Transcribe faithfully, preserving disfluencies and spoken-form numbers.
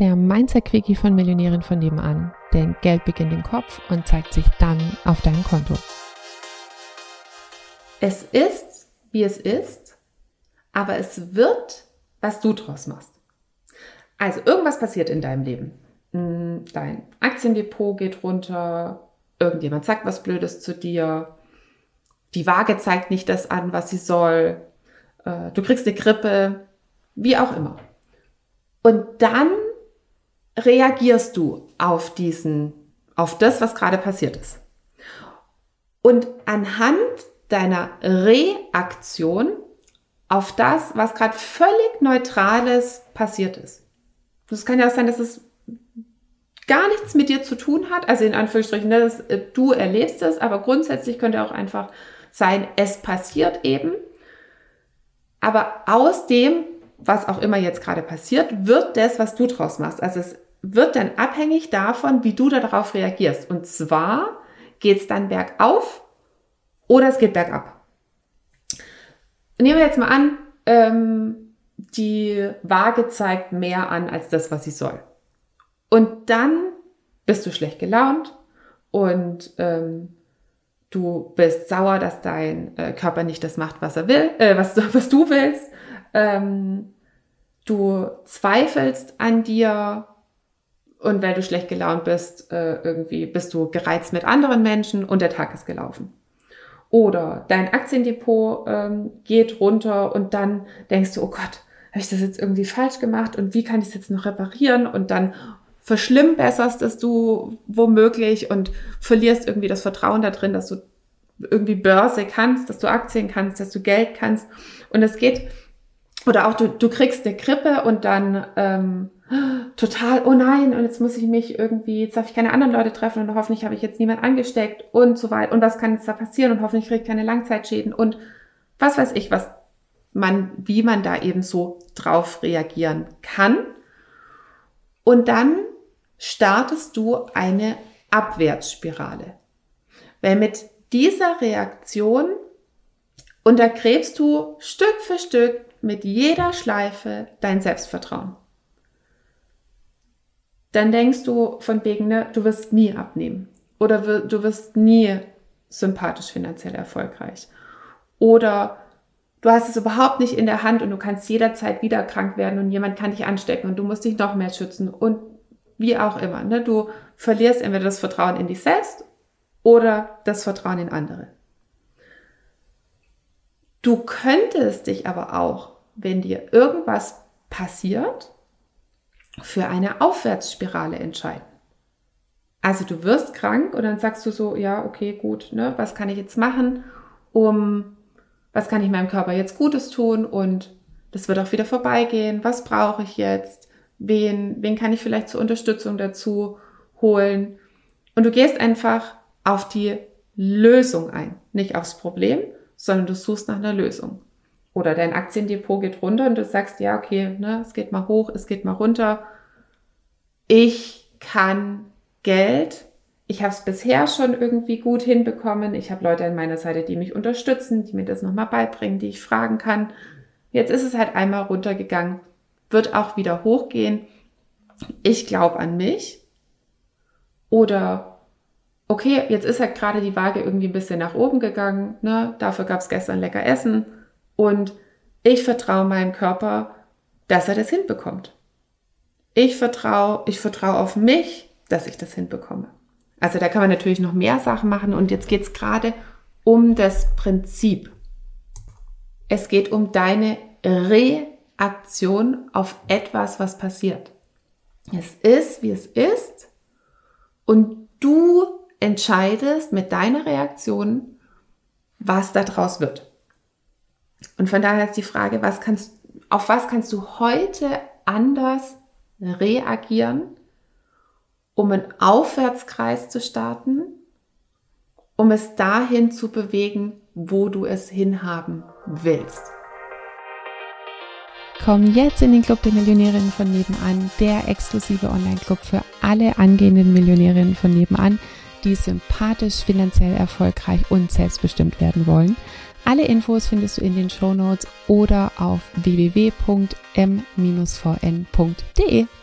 der Mindset-Quickie von Millionären von nebenan, denn Geld beginnt im Kopf und zeigt sich dann auf deinem Konto. Es ist, wie es ist, aber es wird, was du draus machst. Also irgendwas passiert in deinem Leben. Dein Aktiendepot geht runter, irgendjemand sagt was Blödes zu dir, die Waage zeigt nicht das an, was sie soll, du kriegst eine Grippe, wie auch immer. Und dann reagierst du auf diesen, auf das, was gerade passiert ist. Und anhand deiner Reaktion auf das, was gerade völlig Neutrales passiert ist. Das kann ja sein, dass es gar nichts mit dir zu tun hat, also in Anführungsstrichen, dass du erlebst es, aber grundsätzlich könnte auch einfach sein, es passiert eben. Aber aus dem, was auch immer jetzt gerade passiert, wird das, was du draus machst. Also es wird dann abhängig davon, wie du darauf reagierst. Und zwar geht es dann bergauf oder es geht bergab. Nehmen wir jetzt mal an, ähm, die Waage zeigt mehr an als das, was sie soll. Und dann bist du schlecht gelaunt und ähm, du bist sauer, dass dein äh, Körper nicht das macht, was er will, äh, was, was du willst. Ähm, du zweifelst an dir und weil du schlecht gelaunt bist, äh, irgendwie bist du gereizt mit anderen Menschen und der Tag ist gelaufen. Oder dein Aktiendepot ähm, geht runter und dann denkst du, oh Gott, habe ich das jetzt irgendwie falsch gemacht und wie kann ich es jetzt noch reparieren? Und dann verschlimmbesserst es du womöglich und verlierst irgendwie das Vertrauen da drin, dass du irgendwie Börse kannst, dass du Aktien kannst, dass du Geld kannst. Und es geht... Oder auch du, du kriegst eine Grippe und dann ähm, total, oh nein, und jetzt muss ich mich irgendwie, jetzt darf ich keine anderen Leute treffen und hoffentlich habe ich jetzt niemand angesteckt und so weiter. Und was kann jetzt da passieren und hoffentlich kriege ich keine Langzeitschäden und was weiß ich, was man, wie man da eben so drauf reagieren kann. Und dann startest du eine Abwärtsspirale. Weil mit dieser Reaktion untergräbst du Stück für Stück mit jeder Schleife dein Selbstvertrauen. Dann denkst du von wegen, ne, du wirst nie abnehmen oder wir, du wirst nie sympathisch finanziell erfolgreich oder du hast es überhaupt nicht in der Hand und du kannst jederzeit wieder krank werden und jemand kann dich anstecken und du musst dich noch mehr schützen und wie auch immer. Ne, du verlierst entweder das Vertrauen in dich selbst oder das Vertrauen in andere. Du könntest dich aber auch, wenn dir irgendwas passiert, für eine Aufwärtsspirale entscheiden. Also du wirst krank und dann sagst du so, ja, okay, gut, ne, was kann ich jetzt machen, um, was kann ich meinem Körper jetzt Gutes tun und das wird auch wieder vorbeigehen, was brauche ich jetzt, wen, wen kann ich vielleicht zur Unterstützung dazu holen und du gehst einfach auf die Lösung ein, nicht aufs Problem, sondern du suchst nach einer Lösung. Oder dein Aktiendepot geht runter und du sagst, ja, okay, ne, es geht mal hoch, es geht mal runter. Ich kann Geld, ich habe es bisher schon irgendwie gut hinbekommen, ich habe Leute an meiner Seite, die mich unterstützen, die mir das nochmal beibringen, die ich fragen kann. Jetzt ist es halt einmal runtergegangen, wird auch wieder hochgehen. Ich glaube an mich. Oder okay, jetzt ist halt gerade die Waage irgendwie ein bisschen nach oben gegangen, ne? Dafür gab es gestern lecker Essen und ich vertraue meinem Körper, dass er das hinbekommt. Ich vertraue, ich vertraue auf mich, dass ich das hinbekomme. Also da kann man natürlich noch mehr Sachen machen und jetzt geht es gerade um das Prinzip. Es geht um deine Reaktion auf etwas, was passiert. Es ist, wie es ist und du entscheidest mit deiner Reaktion, was daraus wird. Und von daher ist die Frage, was kannst, auf was kannst du heute anders reagieren, um einen Aufwärtskreis zu starten, um es dahin zu bewegen, wo du es hinhaben willst. Komm jetzt in den Club der Millionärinnen von nebenan, der exklusive Online-Club für alle angehenden Millionärinnen von nebenan, die sympathisch, finanziell erfolgreich und selbstbestimmt werden wollen. Alle Infos findest du in den Shownotes oder auf w w w punkt m dash v n punkt d e.